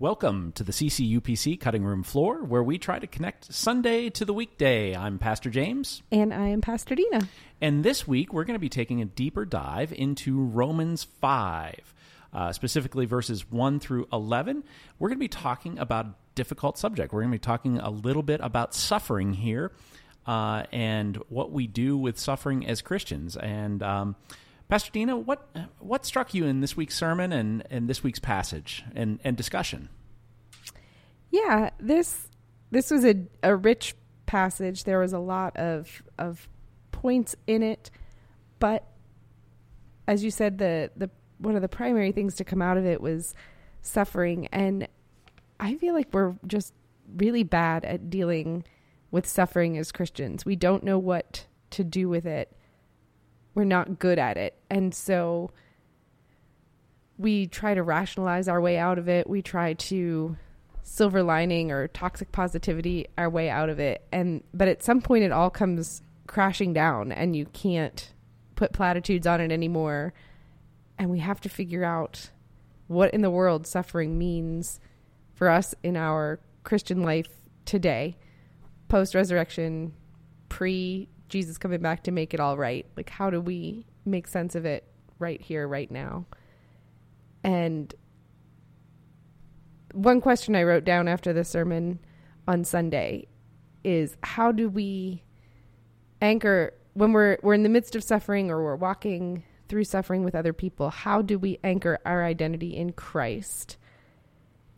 Welcome to the CCUPC Cutting Room Floor, where we try to connect Sunday to the weekday. I'm Pastor James. And I am Pastor Dina. And this week, we're going to be taking a deeper dive into Romans 5, specifically verses 1 through 11. We're going to be talking about a difficult subject. We're going to be talking a little bit about suffering here and what we do with suffering as Christians. And Pastor Dina, what struck you in this week's sermon and this week's passage and discussion? Yeah, this was a rich passage. There was a lot of points in it, but as you said, the one of the primary things to come out of it was suffering, and I feel like we're just really bad at dealing with suffering as Christians. We don't know what to do with it. We're not good at it. And so we try to rationalize our way out of it. We try to silver lining or toxic positivity our way out of it. But at some point it all comes crashing down and you can't put platitudes on it anymore. And we have to figure out what in the world suffering means for us in our Christian life today, post-resurrection, Jesus coming back to make it all right. Like, how do we make sense of it right here, right now? And one question I wrote down after the sermon on Sunday is, how do we anchor when we're in the midst of suffering or we're walking through suffering with other people? How do we anchor our identity in Christ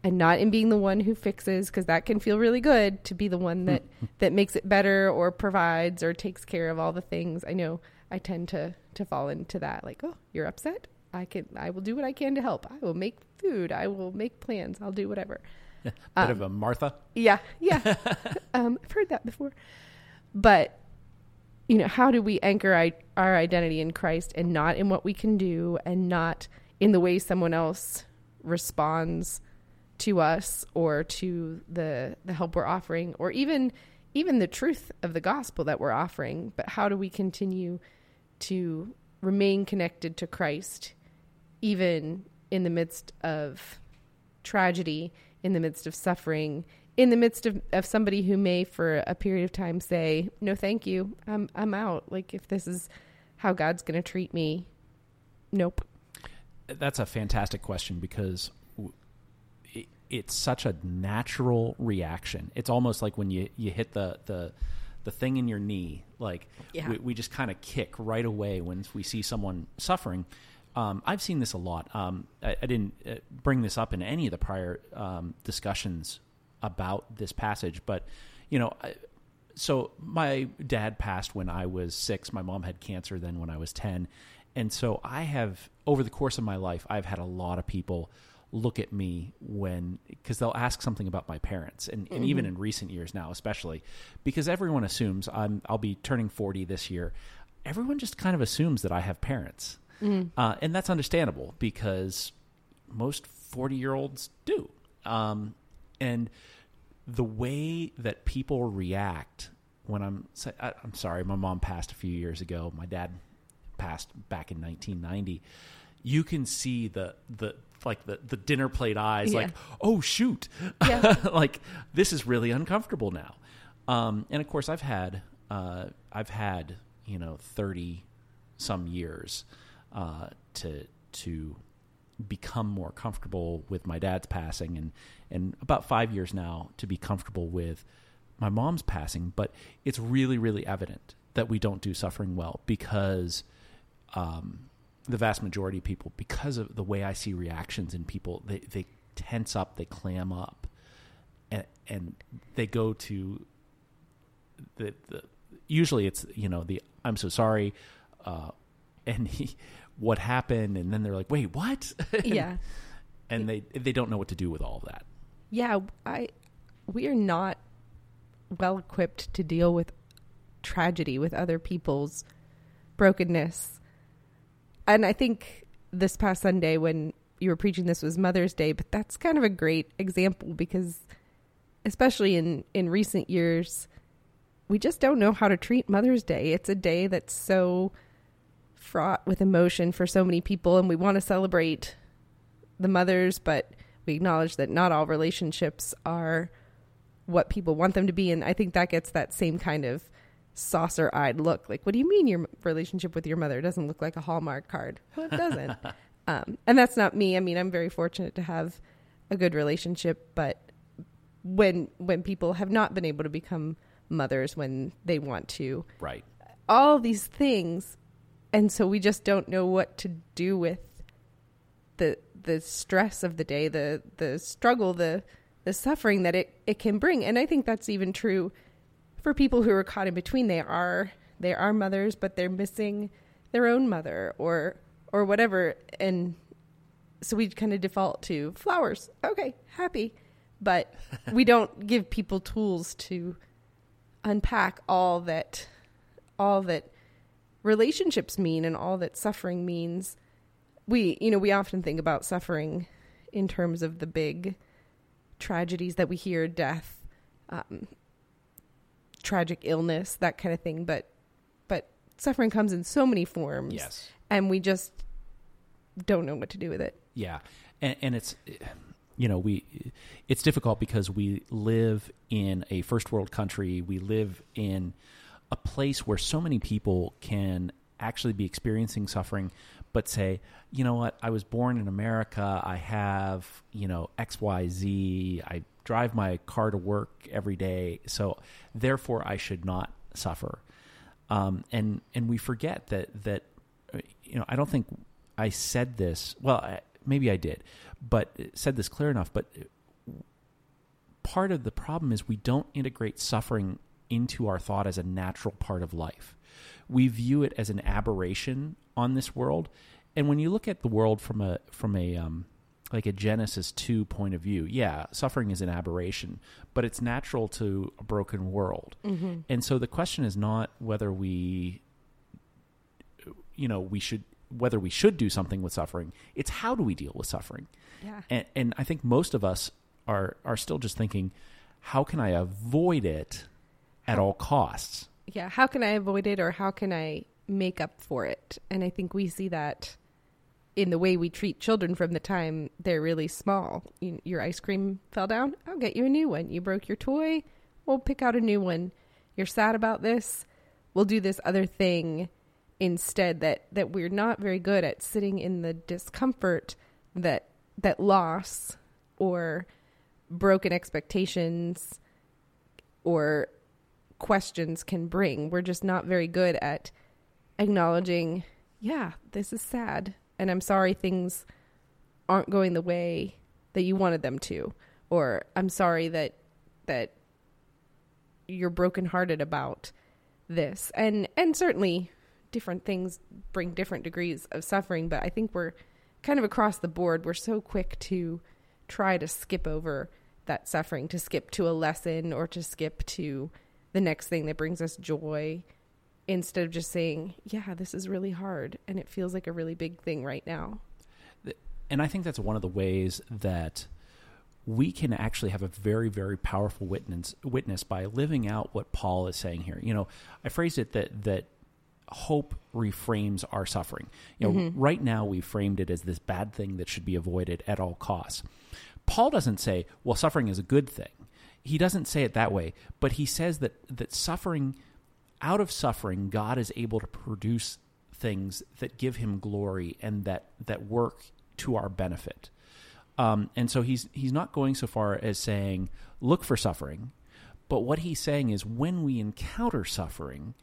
and not in being the one who fixes, because that can feel really good to be the one that makes it better or provides or takes care of all the things. I know I tend to fall into that. Like, oh, you're upset? I will do what I can to help. I will make food. I will make plans. I'll do whatever. Bit of a Martha. Yeah. I've heard that before. But, how do we anchor our identity in Christ and not in what we can do and not in the way someone else responds to us or to the help we're offering, or even the truth of the gospel that we're offering? But how do we continue to remain connected to Christ, even in the midst of tragedy, in the midst of suffering, in the midst of somebody who may for a period of time say, no, thank you, I'm out. Like, if this is how God's going to treat me, nope. That's a fantastic question, because it's such a natural reaction. It's almost like when you hit the thing in your knee, like, yeah. we just kind of kick right away when we see someone suffering. I've seen this a lot. I didn't bring this up in any of the prior discussions about this passage, but, so my dad passed when I was 6. My mom had cancer then when I was 10. And so I have, over the course of my life, I've had a lot of people look at me because they'll ask something about my parents, and even in recent years now, especially, because everyone assumes I'll be turning 40 this year. Everyone just kind of assumes that I have parents. And that's understandable, because most 40-year-olds do. And the way that people react when I'm sorry, my mom passed a few years ago. My dad passed back in 1990. You can see the dinner plate eyes, yeah. Like, oh, shoot, yeah. Like, this is really uncomfortable now. And of course, I've had 30 some years to become more comfortable with my dad's passing, and about 5 years now to be comfortable with my mom's passing. But it's really, really evident that we don't do suffering well, because the vast majority of people, because of the way I see reactions in people, they tense up, they clam up, and they go to the usually it's, the, I'm so sorry. What happened? And then they're like, wait, what? Yeah. And they don't know what to do with all of that. Yeah. We are not well equipped to deal with tragedy, with other people's brokenness. And I think this past Sunday when you were preaching, this was Mother's Day, but that's kind of a great example, because especially in recent years, we just don't know how to treat Mother's Day. It's a day that's so fraught with emotion for so many people, and we want to celebrate the mothers, but We acknowledge that not all relationships are what people want them to be. And I think that gets that same kind of saucer-eyed look. Like, what do you mean your relationship with your mother doesn't look like a Hallmark card? Well, it doesn't. And that's not me. I mean, I'm very fortunate to have a good relationship, but when people have not been able to become mothers when they want to, right, all these things. And so we just don't know what to do with the stress of the day, the struggle, the suffering that it can bring. And I think that's even true for people who are caught in between. They are mothers, but they're missing their own mother or whatever. And so we kind of default to flowers. Okay, happy. But we don't give people tools to unpack all that relationships mean and all that suffering means. We often think about suffering in terms of the big tragedies that we hear, death, tragic illness, that kind of thing. But suffering comes in so many forms. Yes. And we just don't know what to do with it. Yeah. And it's... it's difficult because we live in a first world country. We live in a place where so many people can actually be experiencing suffering, but say, you know what, I was born in America. I have, X, Y, Z. I drive my car to work every day. So therefore I should not suffer. And we forget that, I don't think I said this. Well, maybe I did, but said this clear enough. But part of the problem is we don't integrate suffering into our thought as a natural part of life. We view it as an aberration on this world. And when you look at the world from a Genesis 2 point of view, yeah, suffering is an aberration, but it's natural to a broken world. Mm-hmm. And so the question is not whether we should do something with suffering. It's how do we deal with suffering? Yeah. And I think most of us are still just thinking, how can I avoid it at all costs? Yeah. How can I avoid it, or how can I make up for it? And I think we see that in the way we treat children from the time they're really small. Your ice cream fell down. I'll get you a new one. You broke your toy. We'll pick out a new one. You're sad about this. We'll do this other thing instead, that we're not very good at sitting in the discomfort that loss or broken expectations or questions can bring. We're just not very good at acknowledging, yeah, this is sad, and I'm sorry things aren't going the way that you wanted them to, or I'm sorry that you're brokenhearted about this. And certainly different things bring different degrees of suffering, but I think we're kind of across the board. We're so quick to try to skip over that suffering, to skip to a lesson or to skip to the next thing that brings us joy, instead of just saying, yeah, this is really hard and it feels like a really big thing right now. And I think that's one of the ways that we can actually have a very, very powerful witness by living out what Paul is saying here. I phrased it that hope reframes our suffering. Mm-hmm. Right now we framed it as this bad thing that should be avoided at all costs. Paul doesn't say, well, suffering is a good thing. He doesn't say it that way, but he says that suffering, out of suffering, God is able to produce things that give him glory and that work to our benefit. And so he's not going so far as saying, look for suffering, but what he's saying is when we encounter suffering,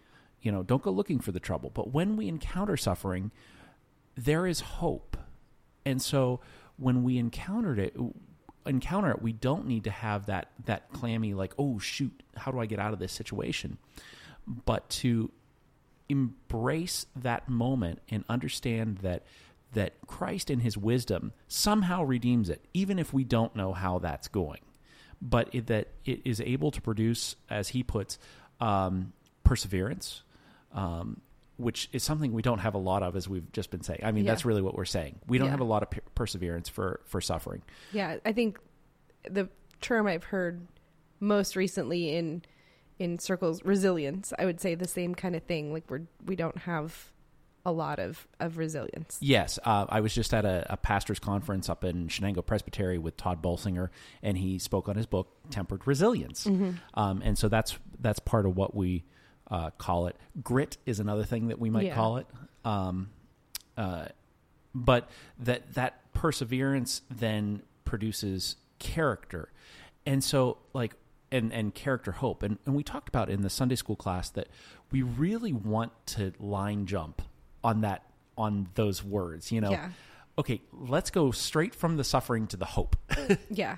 don't go looking for the trouble. But when we encounter suffering, there is hope. And so when we encounter it, we don't need to have that clammy, like, oh, shoot, how do I get out of this situation? But to embrace that moment and understand that Christ in his wisdom somehow redeems it, even if we don't know how that's going. But that it is able to produce, as he puts, perseverance, which is something we don't have a lot of, as we've just been saying. I mean, That's really what we're saying. We don't have a lot of perseverance for suffering. Yeah, I think the term I've heard most recently in circles, resilience, I would say the same kind of thing. Like we don't have a lot of resilience. Yes. I was just at a pastor's conference up in Shenango Presbytery with Todd Bolsinger, and he spoke on his book, Tempered Resilience. Mm-hmm. And so that's part of what we call it. Grit is another thing that we might call it. But that perseverance then produces character. And so like, and character hope. And we talked about in the Sunday school class that we really want to line jump on those words, you know? Yeah. Okay, let's go straight from the suffering to the hope. Yeah.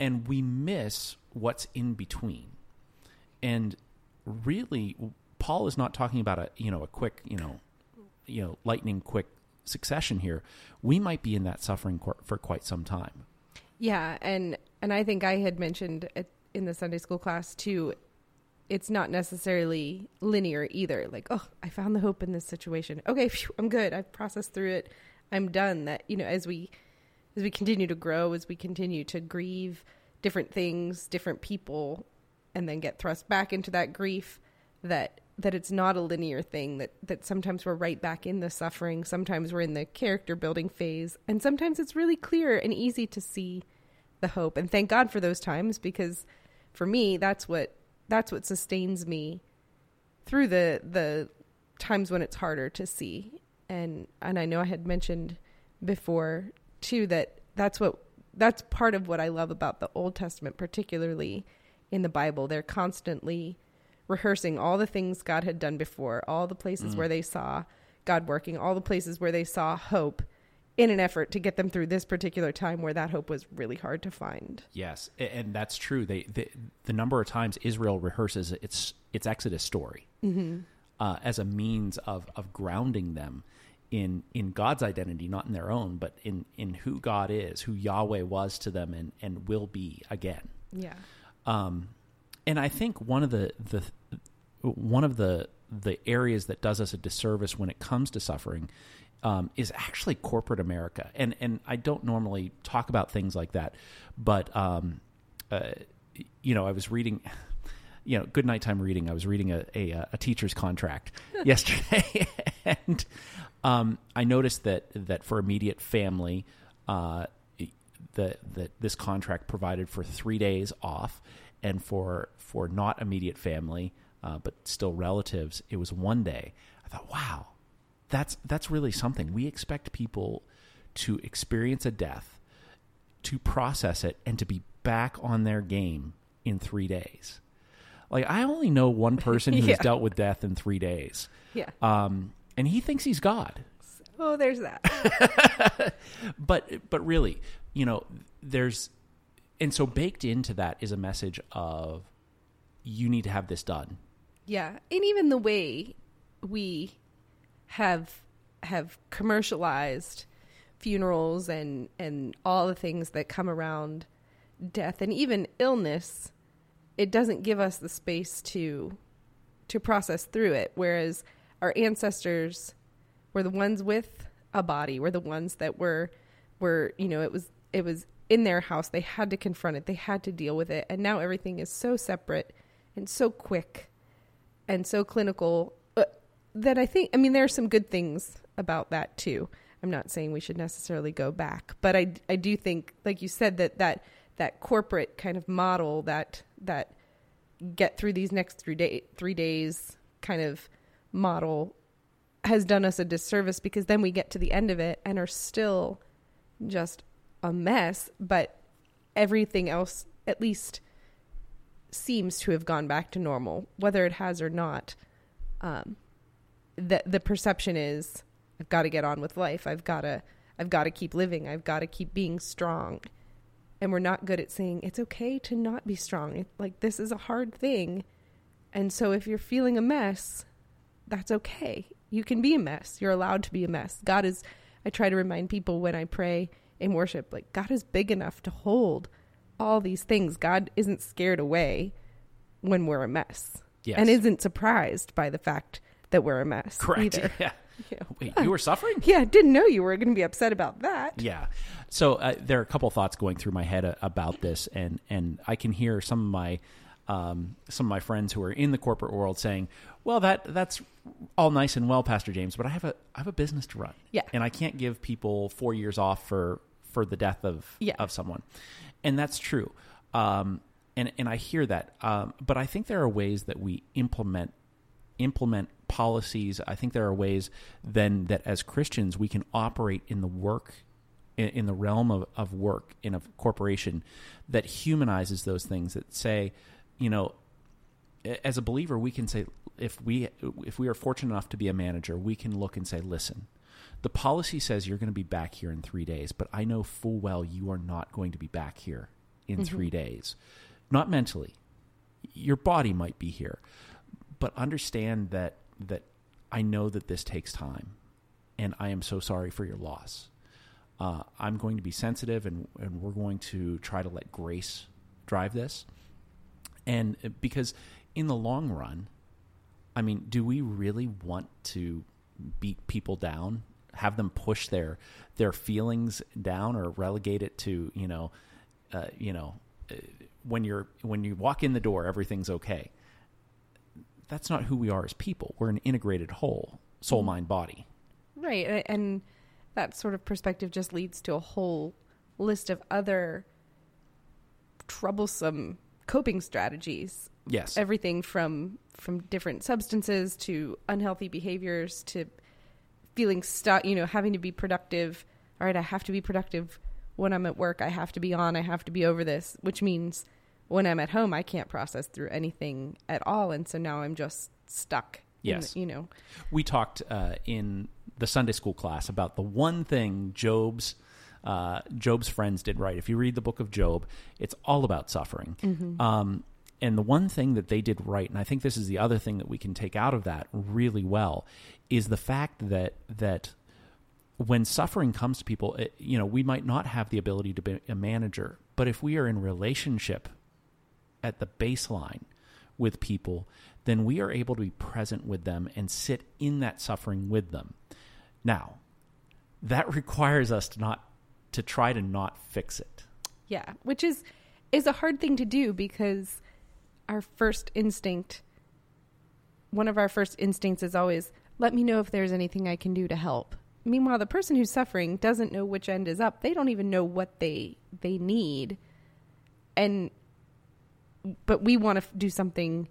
And we miss what's in between. And really, Paul is not talking about a quick, lightning quick succession here. We might be in that suffering for quite some time. Yeah, and I think I had mentioned in the Sunday school class too, it's not necessarily linear either. Like, oh, I found the hope in this situation. Okay, phew, I'm good. I've processed through it. I'm done. That, as we continue to grow, as we continue to grieve different things, different people, and then get thrust back into that grief, that it's not a linear thing, that sometimes we're right back in the suffering. Sometimes we're in the character building phase, and sometimes it's really clear and easy to see the hope. And thank God for those times, because for me, that's what sustains me through the times when it's harder to see. And I know I had mentioned before too, that's part of what I love about the Old Testament, particularly in the Bible. They're constantly rehearsing all the things God had done before, all the places where they saw God working, all the places where they saw hope, in an effort to get them through this particular time where that hope was really hard to find. Yes, and that's true. The number of times Israel rehearses its Exodus story as a means of grounding them in God's identity, not in their own, but in who God is, who Yahweh was to them and will be again. Yeah. And I think one of the areas that does us a disservice when it comes to suffering is actually corporate America. And I don't normally talk about things like that, but, I was reading, good nighttime reading. I was reading a teacher's contract yesterday. And, I noticed that for immediate family, that this contract provided for 3 days off, and for not immediate family, but still relatives, it was 1 day. I thought, wow. That's really something. We expect people to experience a death, to process it, and to be back on their game in 3 days. Like, I only know one person who's dealt with death in 3 days. Yeah. And he thinks he's God. Oh, there's that. But really, and so baked into that is a message of, you need to have this done. Yeah. And even the way we have commercialized funerals and all the things that come around death and even illness, it doesn't give us the space to process through it. Whereas our ancestors were the ones with a body, were the ones that were it was in their house. They had to confront it. They had to deal with it. And now everything is so separate and so quick and so clinical, that there are some good things about that too. I'm not saying we should necessarily go back, but I do think, like you said, that corporate kind of model, that get through these next 3 days kind of model, has done us a disservice, because then we get to the end of it and are still just a mess, but everything else at least seems to have gone back to normal, whether it has or not. The perception is, I've got to get on with life. I've got to keep living. I've got to keep being strong. And we're not good at saying, it's okay to not be strong. Like, this is a hard thing. And so if you're feeling a mess, that's okay. You can be a mess. You're allowed to be a mess. I try to remind people when I pray in worship, like, God is big enough to hold all these things. God isn't scared away when we're a mess. Yes. And isn't surprised by the fact that we're a mess. Correct. Either. Yeah. Wait, you were suffering? Yeah, didn't know you were going to be upset about that. Yeah. So there are a couple thoughts going through my head about this, and I can hear some of my some of my friends who are in the corporate world saying, well, that's all nice and well, Pastor James, but I have a business to run. Yeah. And I can't give people 4 years off for the death of someone. And that's true. And I hear that. But I think there are ways that we implement policies. I think there are ways then that as Christians we can operate in the work, in the realm of work and of corporation, that humanizes those things, that say, you know, as a believer we can say, if we are fortunate enough to be a manager, we can look and say, listen, the policy says you're going to be back here in 3 days, but I know full well you are not going to be back here in 3 days. Not mentally. Your body might be here. But understand that I know that this takes time, and I am so sorry for your loss. I'm going to be sensitive, and we're going to try to let grace drive this. And because in the long run, I mean, do we really want to beat people down, have them push their feelings down, or relegate it to, when you walk in the door, everything's okay? That's not who we are as people. We're an integrated whole, soul, mind, body. Right. And that sort of perspective just leads to a whole list of other troublesome coping strategies. Yes. Everything from different substances to unhealthy behaviors to feeling stuck, having to be productive. All right, I have to be productive when I'm at work. I have to be on. I have to be over this, which means when I'm at home, I can't process through anything at all. And so now I'm just stuck. Yes. We talked in the Sunday school class about the one thing Job's friends did right. If you read the book of Job, it's all about suffering. Mm-hmm. And the one thing that they did right, and I think this is the other thing that we can take out of that really well, is the fact that when suffering comes to people, we might not have the ability to be a manager, but if we are in relationship at the baseline with people, then we are able to be present with them and sit in that suffering with them. Now, that requires us to try to not fix it. Yeah, which is a hard thing to do, because one of our first instincts is always, let me know if there's anything I can do to help. Meanwhile, the person who's suffering doesn't know which end is up. They don't even know what they need. But we want to do something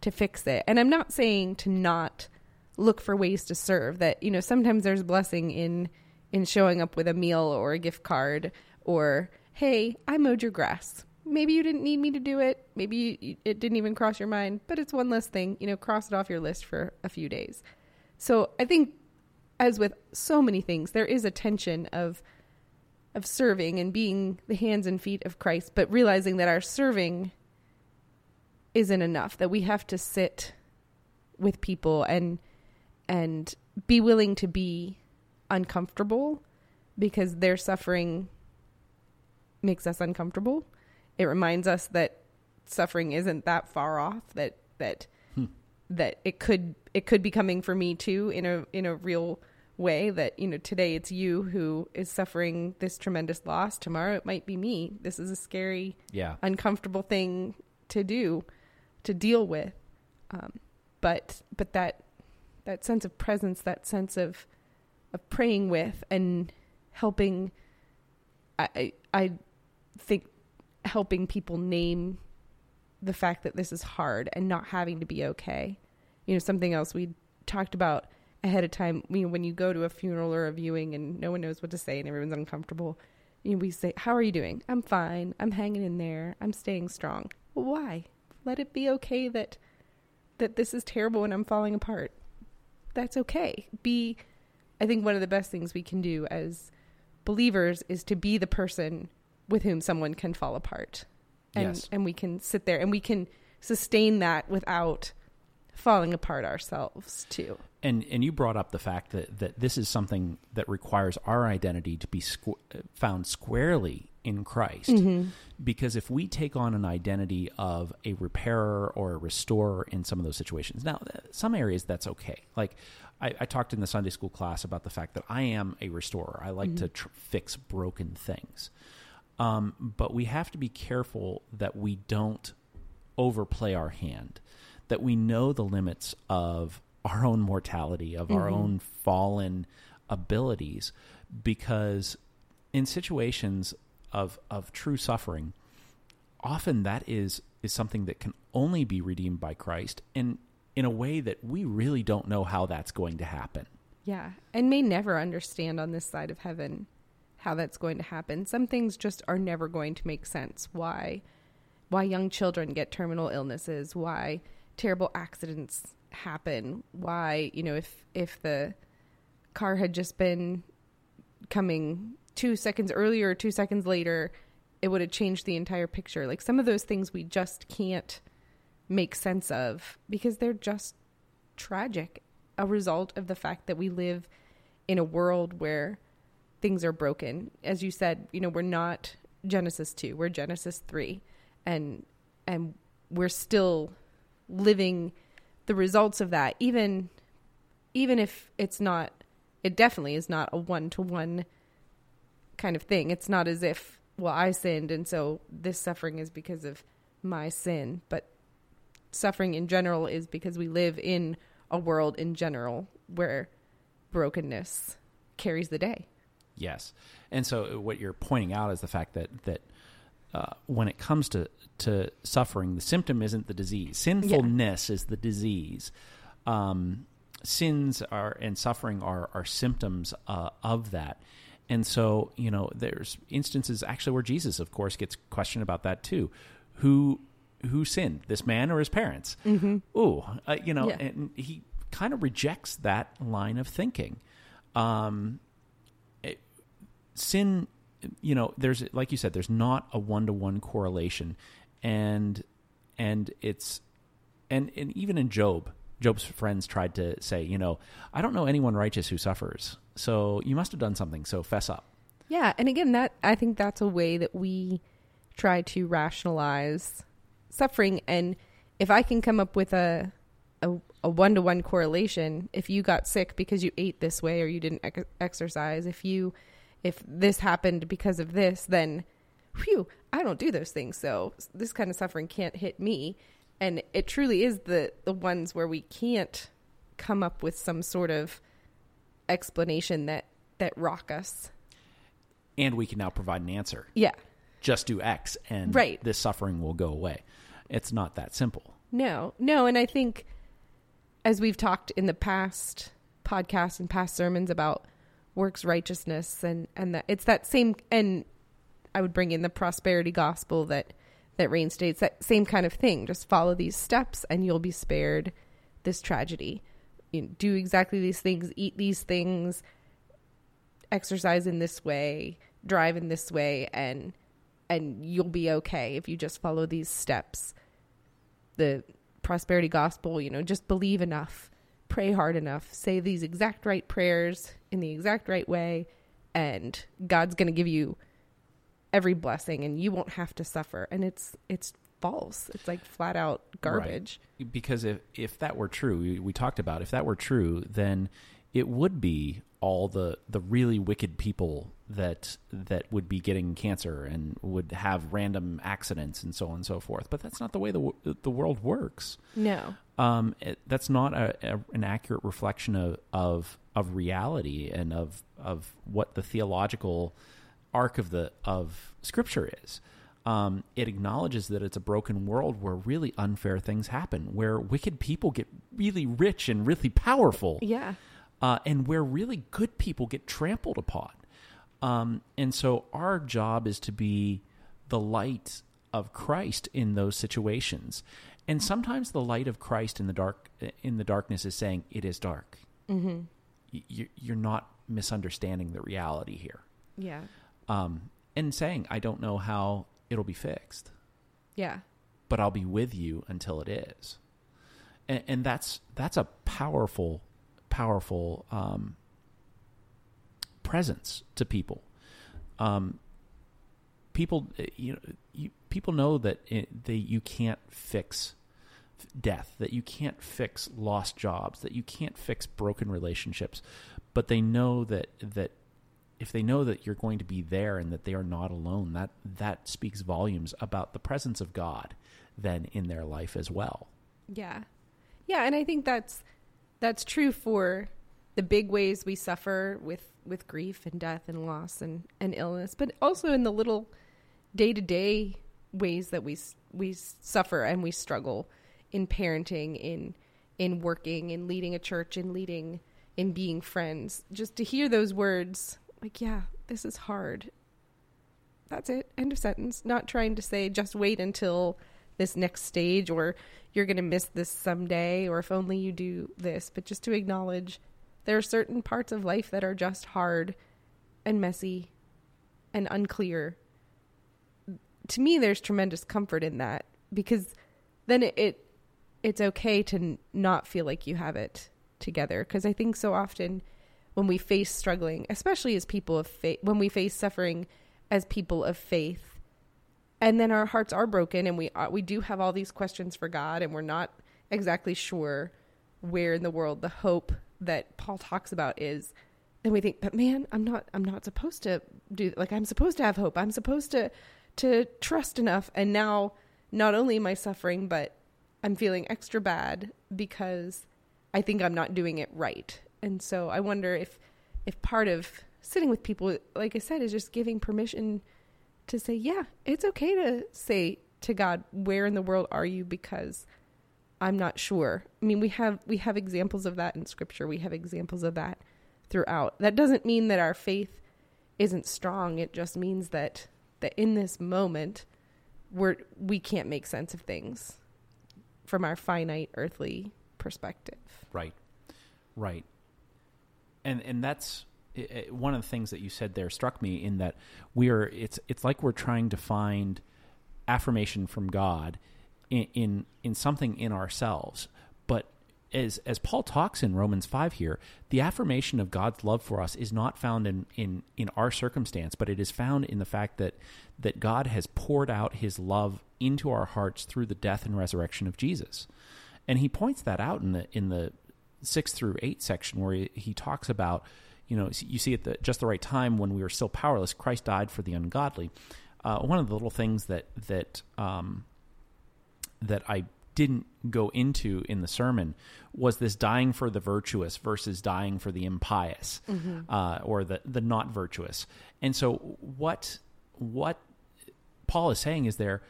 to fix it. And I'm not saying to not look for ways to serve, that, sometimes there's blessing in showing up with a meal or a gift card, or, hey, I mowed your grass. Maybe you didn't need me to do it. Maybe it didn't even cross your mind, but it's one less thing, cross it off your list for a few days. So I think, as with so many things, there is a tension of serving and being the hands and feet of Christ, but realizing that our serving isn't enough, that we have to sit with people and be willing to be uncomfortable, because their suffering makes us uncomfortable. It reminds us that suffering isn't that far off, that it could be coming for me too, in a real way, that, today it's you who is suffering this tremendous loss. Tomorrow it might be me. This is a scary, uncomfortable thing to do, to deal with. But that sense of presence, that sense of praying with and helping, I think helping people name the fact that this is hard and not having to be okay. Something else we talked about ahead of time, when you go to a funeral or a viewing and no one knows what to say and everyone's uncomfortable, we say, how are you doing? I'm fine. I'm hanging in there. I'm staying strong. Well, why? Let it be okay that this is terrible and I'm falling apart. That's okay. I think one of the best things we can do as believers is to be the person with whom someone can fall apart. And, yes. And we can sit there and we can sustain that without falling apart ourselves too. And you brought up the fact that this is something that requires our identity to be found squarely in Christ. Mm-hmm. Because if we take on an identity of a repairer or a restorer in some of those situations, now some areas that's okay. Like I talked in the Sunday school class about the fact that I am a restorer. I like to fix broken things. But we have to be careful that we don't overplay our hand, that we know the limits of our own mortality, of our own fallen abilities, because in situations of true suffering, often that is something that can only be redeemed by Christ, and in a way that we really don't know how that's going to happen. Yeah, and may never understand on this side of heaven how that's going to happen. Some things just are never going to make sense. Why young children get terminal illnesses, why terrible accidents happen, why, you know, if the car had just been coming 2 seconds earlier or 2 seconds later, it would have changed the entire picture. Like, some of those things we just can't make sense of because they're just tragic, a result of the fact that we live in a world where things are broken. As you said, you know, we're not Genesis 2, we're Genesis 3, and we're still living the results of that, even if it's not, it definitely is not a one-to-one kind of thing. It's not as if, well, I sinned, and so this suffering is because of my sin, but suffering in general is because we live in a world in general where brokenness carries the day. Yes. And so what you're pointing out is the fact that when it comes to suffering, the symptom isn't the disease. Sinfulness is the disease. Sins and suffering are symptoms of that. And so, you know, there's instances actually where Jesus, of course, gets questioned about that too. Who sinned, this man or his parents? And he kind of rejects that line of thinking. Sin, you know, there's, like you said, there's not a one-to-one correlation, and even in Job's friends tried to say, you know, I don't know anyone righteous who suffers, so you must have done something, so fess up. Yeah, and again, that, I think that's a way that we try to rationalize suffering. And if I can come up with a one-to-one correlation, if you got sick because you ate this way or you didn't exercise, if this happened because of this, then whew, I don't do those things, so this kind of suffering can't hit me. And it truly is the ones where we can't come up with some sort of explanation that rock us. And we can now provide an answer. Yeah. Just do X and this suffering will go away. It's not that simple. No. And I think, as we've talked in the past podcasts and past sermons about works righteousness, and that it's that same, and I would bring in the prosperity gospel that Rain states, that same kind of thing. Just follow these steps and you'll be spared this tragedy. You know, do exactly these things, eat these things, exercise in this way, drive in this way, and you'll be okay if you just follow these steps. The prosperity gospel, you know, just believe enough, pray hard enough, say these exact right prayers in the exact right way, and God's going to give you every blessing and you won't have to suffer. And it's false. It's like flat out garbage. Right. Because if that were true, we talked about, if that were true, then it would be all the really wicked people that would be getting cancer and would have random accidents and so on and so forth. But that's not the way the world works. No. That's not an accurate reflection of reality and of what the theological arc of Scripture is. It acknowledges that it's a broken world where really unfair things happen, where wicked people get really rich and really powerful. Yeah. And where really good people get trampled upon. And so our job is to be the light of Christ in those situations. And sometimes the light of Christ in the darkness is saying, it is dark. Mm-hmm. You're not misunderstanding the reality here. Yeah. And saying, I don't know how it'll be fixed. Yeah. But I'll be with you until it is. And that's a powerful presence to people. People know that you can't fix death, that you can't fix lost jobs, that you can't fix broken relationships, but they know that if they know that you're going to be there and that they are not alone, that speaks volumes about the presence of God then in their life as well. Yeah. Yeah. And I think that's true for the big ways we suffer with grief and death and loss and illness, but also in the little day-to-day ways that we suffer and we struggle in parenting, in working, in leading a church, in leading, in being friends. Just to hear those words, like, yeah, this is hard. That's it. End of sentence. Not trying to say, just wait until this next stage, or you're going to miss this someday, or if only you do this, but just to acknowledge there are certain parts of life that are just hard and messy and unclear. To me, there's tremendous comfort in that, because then it's okay to not feel like you have it together. Because I think so often when we face struggling, especially as people of faith, when we face suffering as people of faith, and then our hearts are broken, and we do have all these questions for God, and we're not exactly sure where in the world the hope that Paul talks about is. And we think, but man, I'm not supposed to do, like, I'm supposed to have hope. I'm supposed to trust enough. And now not only am I suffering, but I'm feeling extra bad because I think I'm not doing it right. And so I wonder if part of sitting with people, like I said, is just giving permission to say, yeah, it's okay to say to God, where in the world are you? Because I'm not sure. I mean, we have examples of that in Scripture. We have examples of that throughout. That doesn't mean that our faith isn't strong. It just means that in this moment, we can't make sense of things from our finite earthly perspective. Right, right. And that's... one of the things that you said there struck me, in that it's like we're trying to find affirmation from God in something in ourselves. But as Paul talks in Romans 5 here, the affirmation of God's love for us is not found in our circumstance, but it is found in the fact that God has poured out his love into our hearts through the death and resurrection of Jesus. And he points that out in the 6-8 section, where he talks about, you know, you see at just the right time, when we were still powerless, Christ died for the ungodly. One of the little things that I didn't go into in the sermon was this dying for the virtuous versus dying for the impious, or the not virtuous. And so what Paul is saying is there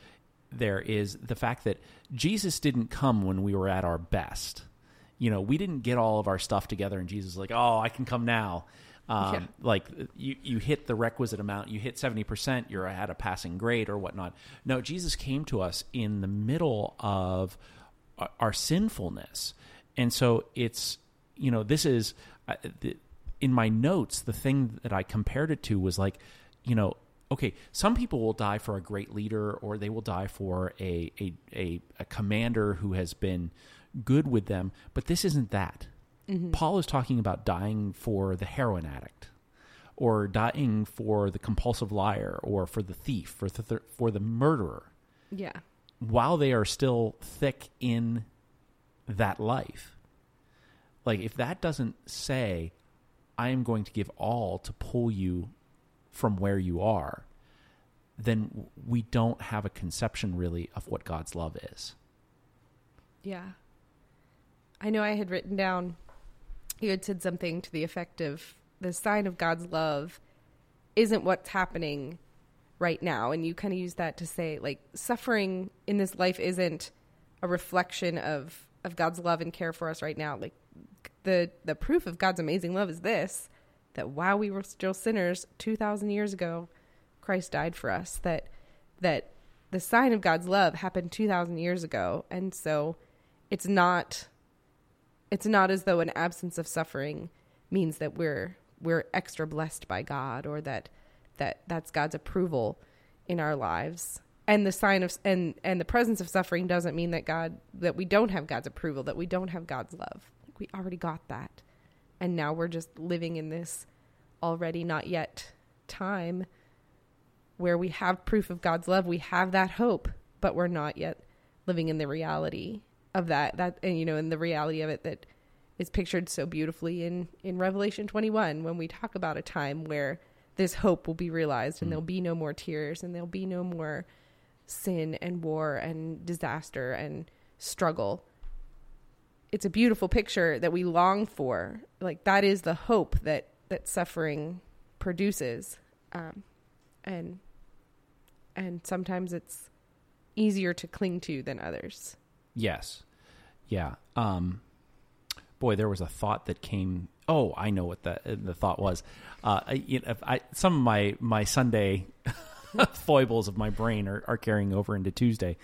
is the fact that Jesus didn't come when we were at our best. You know, we didn't get all of our stuff together, and Jesus was like, oh, I can come now. Yeah. Like, you hit the requisite amount, you hit 70%, you're at a passing grade or whatnot. No, Jesus came to us in the middle of our sinfulness. And so it's, you know, this is, in my notes, the thing that I compared it to was like, you know, okay, some people will die for a great leader, or they will die for a commander who has been good with them, but this isn't that. Mm-hmm. Paul is talking about dying for the heroin addict, or dying for the compulsive liar, or for the thief, or for the murderer. Yeah. While they are still thick in that life. Like, if that doesn't say, I am going to give all to pull you from where you are, then we don't have a conception really of what God's love is. Yeah. I know I had written down, you had said something to the effect of, the sign of God's love isn't what's happening right now. And you kind of used that to say, like, suffering in this life isn't a reflection of God's love and care for us right now. Like, the proof of God's amazing love is this, that while we were still sinners 2,000 years ago, Christ died for us. That the sign of God's love happened 2,000 years ago. And so it's not as though an absence of suffering means that we're extra blessed by God, or that's God's approval in our lives. And the sign of and the presence of suffering doesn't mean that we don't have God's approval, that we don't have God's love. Like, we already got that. And now we're just living in this already not yet time where we have proof of God's love, we have that hope, but we're not yet living in the reality of that, and, you know, in the reality of it that is pictured so beautifully in Revelation 21, when we talk about a time where this hope will be realized, and there'll be no more tears, and there'll be no more sin and war and disaster and struggle. It's a beautiful picture that we long for. Like, that is the hope that suffering produces. And sometimes it's easier to cling to than others. Yes. Yeah. Boy, there was a thought that came. Oh, I know what the thought was. Some of my Sunday foibles of my brain are carrying over into Tuesday.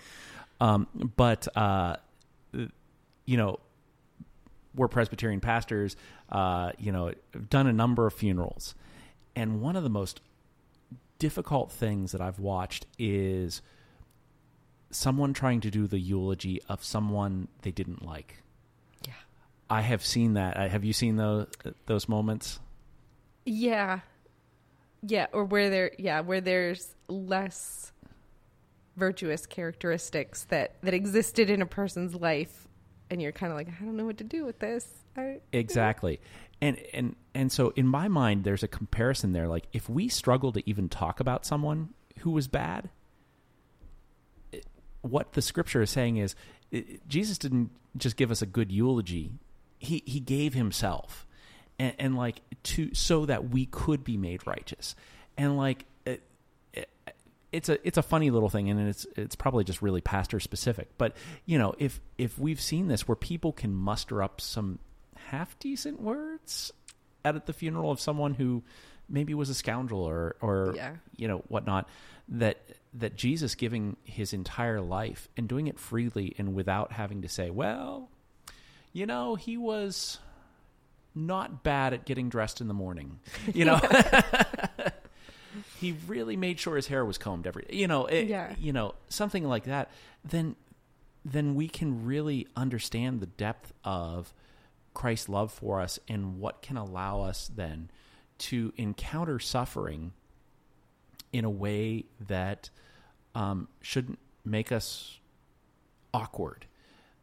We're Presbyterian pastors, have done a number of funerals. And one of the most difficult things that I've watched is someone trying to do the eulogy of someone they didn't like. Yeah. I have seen that. Have you seen those moments? Yeah. Yeah. Or where there's less virtuous characteristics that existed in a person's life. And you're kind of like, I don't know what to do with this. Exactly. And so in my mind, there's a comparison there. Like, if we struggle to even talk about someone who was bad, what the scripture is saying is Jesus didn't just give us a good eulogy. He gave himself so that we could be made righteous. And like, It's a funny little thing, and it's probably just really pastor specific. But if we've seen this where people can muster up some half decent words at the funeral of someone who maybe was a scoundrel or whatnot, that Jesus giving his entire life and doing it freely and without having to say, well, he was not bad at getting dressed in the morning, He really made sure his hair was combed every day, something like that. Then we can really understand the depth of Christ's love for us and what can allow us then to encounter suffering in a way that shouldn't make us awkward.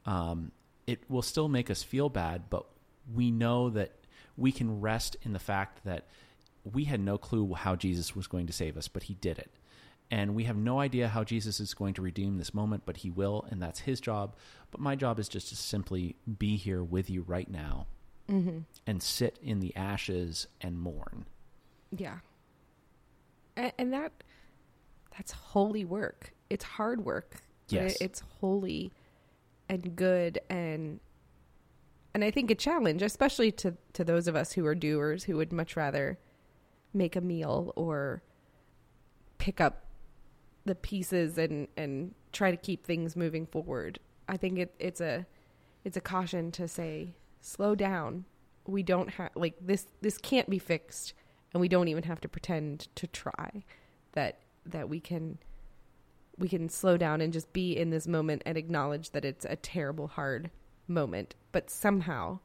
It will still make us feel bad, but we know that we can rest in the fact that we had no clue how Jesus was going to save us, but he did it. And we have no idea how Jesus is going to redeem this moment, but he will, and that's his job. But my job is just to simply be here with you right now and sit in the ashes and mourn. Yeah. And that's holy work. It's hard work. Yes. It's holy and good and I think a challenge, especially to those of us who are doers, who would much rather make a meal or pick up the pieces and try to keep things moving forward. I think it's a caution to say, slow down. We don't have this can't be fixed, and we don't even have to pretend to try that we can slow down and just be in this moment and acknowledge that it's a terrible, hard moment. But somehow,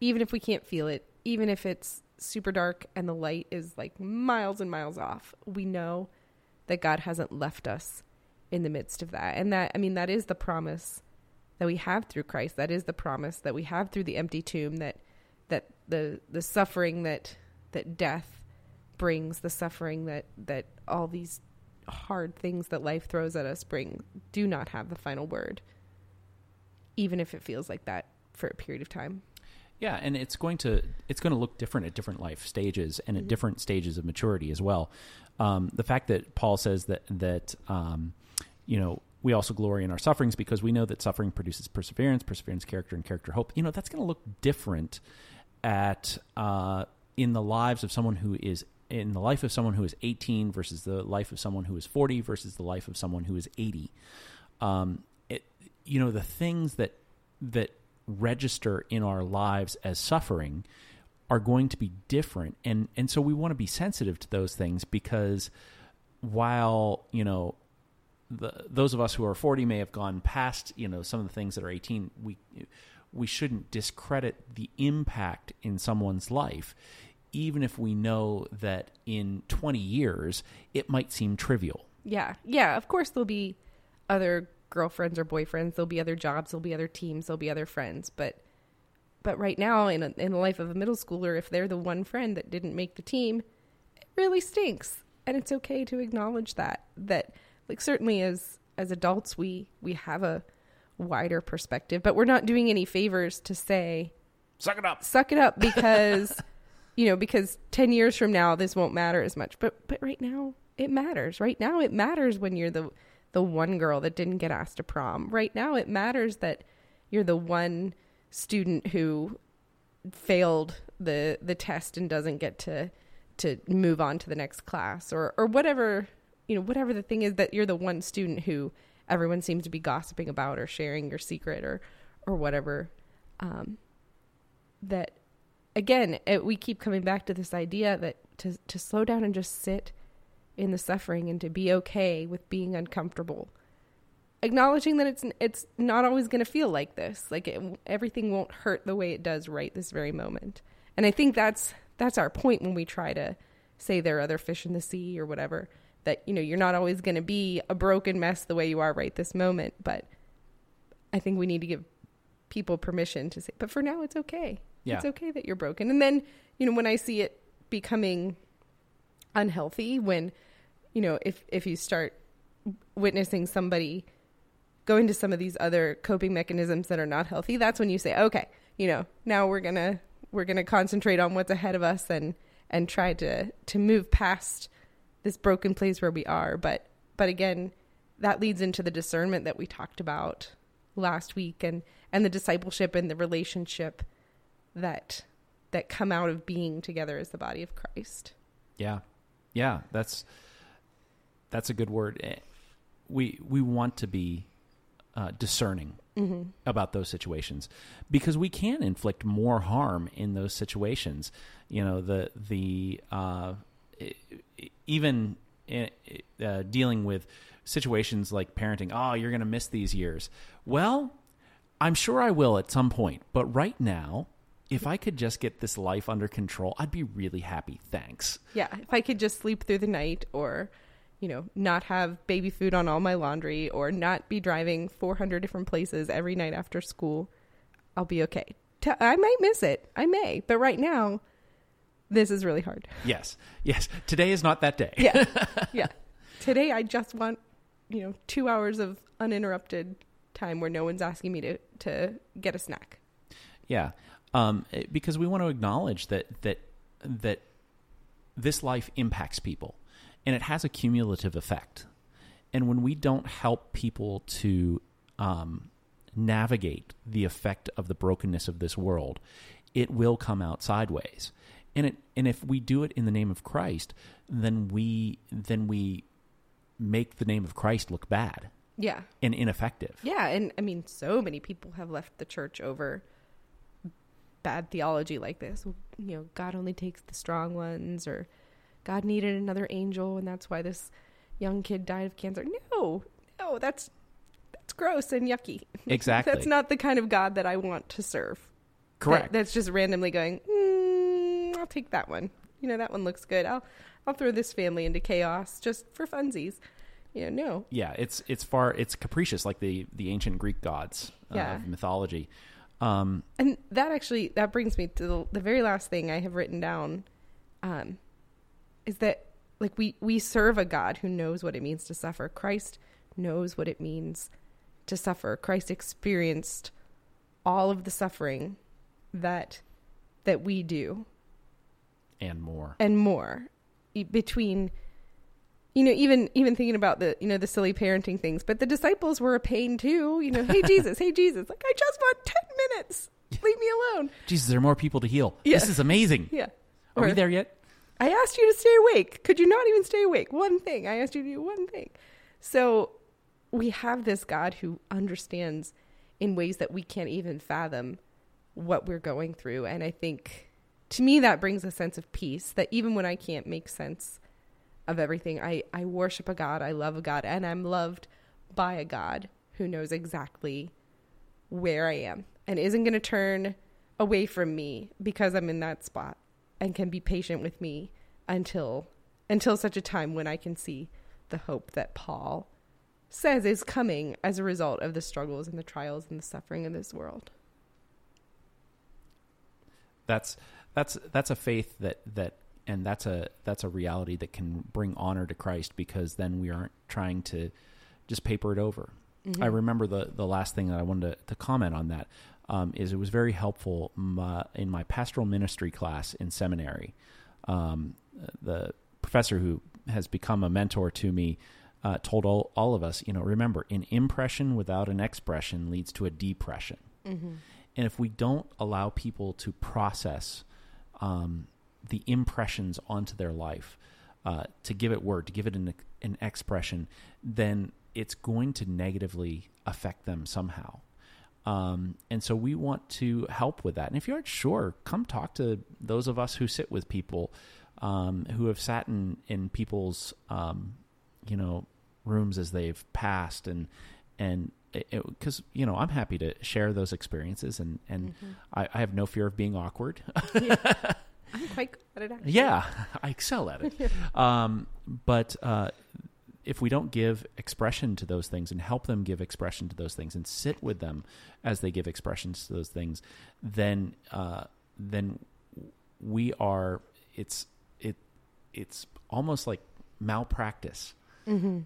even if we can't feel it, even if it's super dark and the light is like miles and miles off, we know that God hasn't left us in the midst of that. And that is the promise that we have through Christ. That is the promise that we have through the empty tomb, that the suffering that death brings, the suffering that all these hard things that life throws at us bring, do not have the final word, even if it feels like that for a period of time. Yeah, and it's going to look different at different life stages and at different stages of maturity as well. The fact that Paul says that we also glory in our sufferings because we know that suffering produces perseverance, perseverance character, and character hope. That's going to look different in the life of someone who is 18 versus the life of someone who is 40 versus the life of someone who is 80. The things that register in our lives as suffering are going to be different. And so we want to be sensitive to those things, because while, those of us who are 40 may have gone past, some of the things that are 18, we shouldn't discredit the impact in someone's life, even if we know that in 20 years, it might seem trivial. Yeah. Yeah. Of course there'll be other girlfriends or boyfriends, there'll be other jobs, there'll be other teams, there'll be other friends, but right now in the life of a middle schooler, if they're the one friend that didn't make the team really stinks. And it's okay to acknowledge that like certainly as adults, we have a wider perspective, but we're not doing any favors to say, suck it up because, because 10 years from now, this won't matter as much. But right now it matters. Right now it matters when you're the one girl that didn't get asked to prom. Right now it matters that you're the one student who failed the test and doesn't get to move on to the next class or whatever, whatever the thing is, that you're the one student who everyone seems to be gossiping about or sharing your secret or whatever. That again, we keep coming back to this idea that to slow down and just sit in the suffering and to be okay with being uncomfortable, acknowledging that it's not always going to feel like this, everything won't hurt the way it does right this very moment. And I think that's our point when we try to say there are other fish in the sea or whatever, that, you're not always going to be a broken mess the way you are right this moment. But I think we need to give people permission to say, but for now, it's okay. Yeah. It's okay that you're broken. And then, when I see it becoming unhealthy, when, if you start witnessing somebody go into some of these other coping mechanisms that are not healthy, that's when you say, okay, now we're going to concentrate on what's ahead of us and try to move past this broken place where we are. But again, that leads into the discernment that we talked about last week and the discipleship and the relationship that come out of being together as the body of Christ. Yeah. Yeah. That's a good word. We want to be discerning mm-hmm. about those situations, because we can inflict more harm in those situations. Even dealing with situations like parenting, you're going to miss these years. Well, I'm sure I will at some point, but right now, if I could just get this life under control, I'd be really happy. Thanks. Yeah. If I could just sleep through the night or, not have baby food on all my laundry or not be driving 400 different places every night after school, I'll be okay. I might miss it. I may. But right now, this is really hard. Yes. Today is not that day. Yeah. Today, I just want, 2 hours of uninterrupted time where no one's asking me to get a snack. Yeah. Because we want to acknowledge that this life impacts people and it has a cumulative effect. And when we don't help people to navigate the effect of the brokenness of this world, it will come out sideways. And if we do it in the name of Christ, then we make the name of Christ look bad. Yeah. And ineffective. Yeah. And I mean, so many people have left the church over bad theology like this. God only takes the strong ones, or God needed another angel, and that's why this young kid died of cancer. No, that's gross and yucky. Exactly. That's not the kind of God that I want to serve. Correct. That's just randomly going, I'll take that one. That one looks good. I'll throw this family into chaos just for funsies. No. Yeah, it's capricious, like the ancient Greek gods of mythology. And that brings me to the very last thing I have written down, is that we serve a God who knows what it means to suffer. Christ knows what it means to suffer. Christ experienced all of the suffering that we do. And more between, even thinking about the, the silly parenting things, but the disciples were a pain too, Hey Jesus. Like, I just want 10 minutes. Leave me alone. Jesus, there are more people to heal. Yeah. This is amazing. Yeah. Are we there yet? I asked you to stay awake. Could you not even stay awake? One thing. I asked you to do one thing. So we have this God who understands in ways that we can't even fathom what we're going through. And I think, to me, that brings a sense of peace, that even when I can't make sense of everything, I worship a God, I love a God, and I'm loved by a God who knows exactly where I am and isn't going to turn away from me because I'm in that spot, and can be patient with me until such a time when I can see the hope that Paul says is coming as a result of the struggles and the trials and the suffering of this world. That's a faith that And that's a reality that can bring honor to Christ, because then we aren't trying to just paper it over. Mm-hmm. I remember the last thing that I wanted to comment on that is it was very helpful in my pastoral ministry class in seminary. The professor, who has become a mentor to me, told all of us, remember, an impression without an expression leads to a depression. Mm-hmm. And if we don't allow people to process the impressions onto their life, to give it word, to give it an expression, then it's going to negatively affect them somehow. And so we want to help with that. And if you aren't sure, come talk to those of us who sit with people, who have sat in people's, rooms as they've passed, and because, I'm happy to share those experiences, and mm-hmm. I have no fear of being awkward. Yeah. I'm quite good at it, actually. Yeah, I excel at it. Yeah. But if we don't give expression to those things and help them give expression to those things and sit with them as they give expressions to those things, then we are, it's almost like malpractice. Mm-hmm.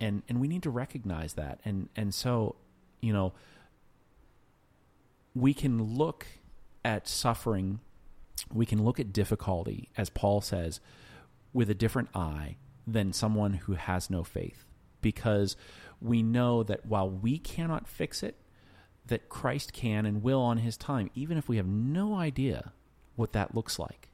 And we need to recognize that. And so, we can look at suffering, we can look at difficulty, as Paul says, with a different eye than someone who has no faith, because we know that while we cannot fix it, that Christ can and will on his time, even if we have no idea what that looks like.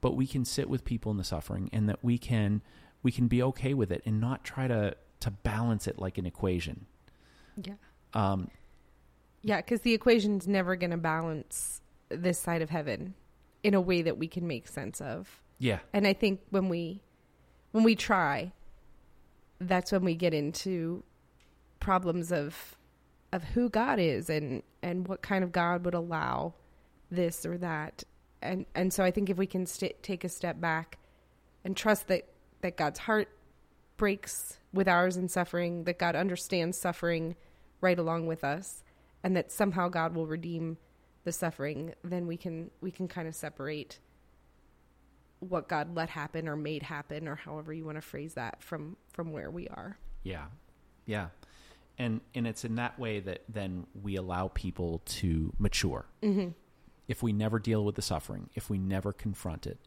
But we can sit with people in the suffering, and that we can be okay with it and not try to balance it like an equation. Yeah. Because the equation's never going to balance this side of heaven in a way that we can make sense of. Yeah. And I think when we try, that's when we get into problems of who God is and what kind of God would allow this or that. And so I think if we can take a step back and trust that God's heart breaks with ours in suffering, that God understands suffering right along with us, and that somehow God will redeem the suffering, then we can kind of separate what God let happen or made happen, or however you want to phrase that, from where we are. Yeah. Yeah. And it's in that way that then we allow people to mature. Mm-hmm. If we never deal with the suffering, if we never confront it,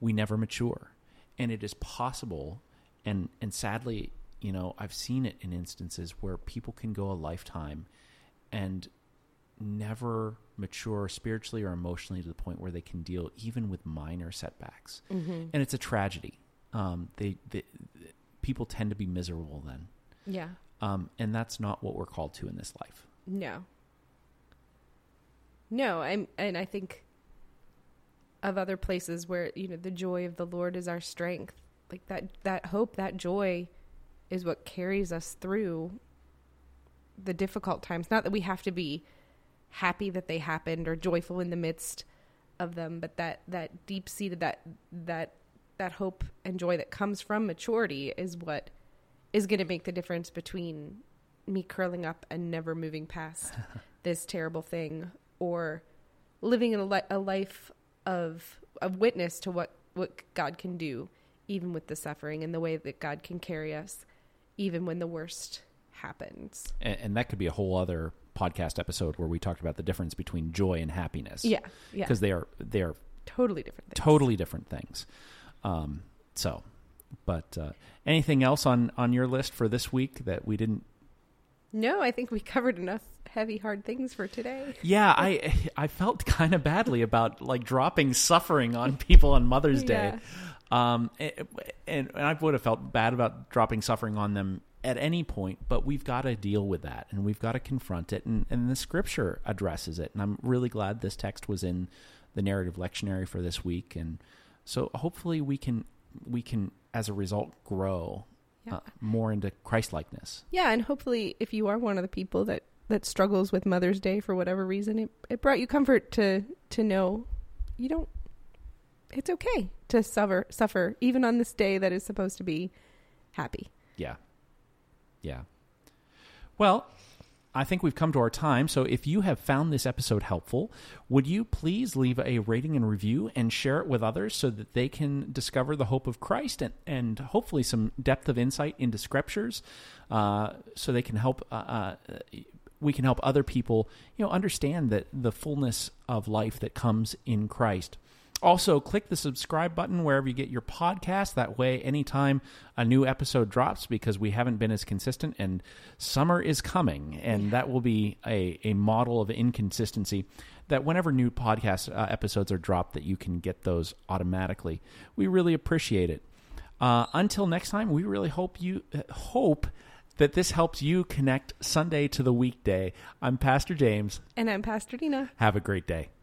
we never mature. And it is possible, and sadly, I've seen it in instances where people can go a lifetime and never mature spiritually or emotionally to the point where they can deal even with minor setbacks. Mm-hmm. And it's a tragedy. People tend to be miserable then. Yeah. And that's not what we're called to in this life. No. And I think of other places where, the joy of the Lord is our strength. Like that hope, that joy is what carries us through the difficult times. Not that we have to be happy that they happened or joyful in the midst of them, but that deep-seated, that hope and joy that comes from maturity is what is going to make the difference between me curling up and never moving past this terrible thing, or living in a life of witness to what God can do, even with the suffering, and the way that God can carry us, even when the worst happens. And that could be a whole other podcast episode where we talked about the difference between joy and happiness. Yeah. Yeah. Because they are totally different things. But anything else on your list for this week that we didn't? No, I think we covered enough heavy, hard things for today. Yeah, I felt kind of badly about dropping suffering on people on Mother's Day. And I would have felt bad about dropping suffering on them at any point, but we've got to deal with that, and we've got to confront it, and the Scripture addresses it. And I'm really glad this text was in the narrative lectionary for this week, and so hopefully we can as a result grow more into Christ-likeness. Yeah, and hopefully if you are one of the people that struggles with Mother's Day for whatever reason, it brought you comfort to know you don't. It's okay to suffer even on this day that is supposed to be happy. Yeah. Well, I think we've come to our time, so if you have found this episode helpful, would you please leave a rating and review and share it with others so that they can discover the hope of Christ and hopefully some depth of insight into Scriptures so they can help we can help other people, you know, understand that the fullness of life that comes in Christ. Also, click the subscribe button wherever you get your podcast. That way, anytime a new episode drops, because we haven't been as consistent, and summer is coming, and that will be a model of inconsistency, that whenever new podcast episodes are dropped, that you can get those automatically. We really appreciate it. Until next time, we really hope you hope that this helps you connect Sunday to the weekday. I'm Pastor James. And I'm Pastor Dina. Have a great day.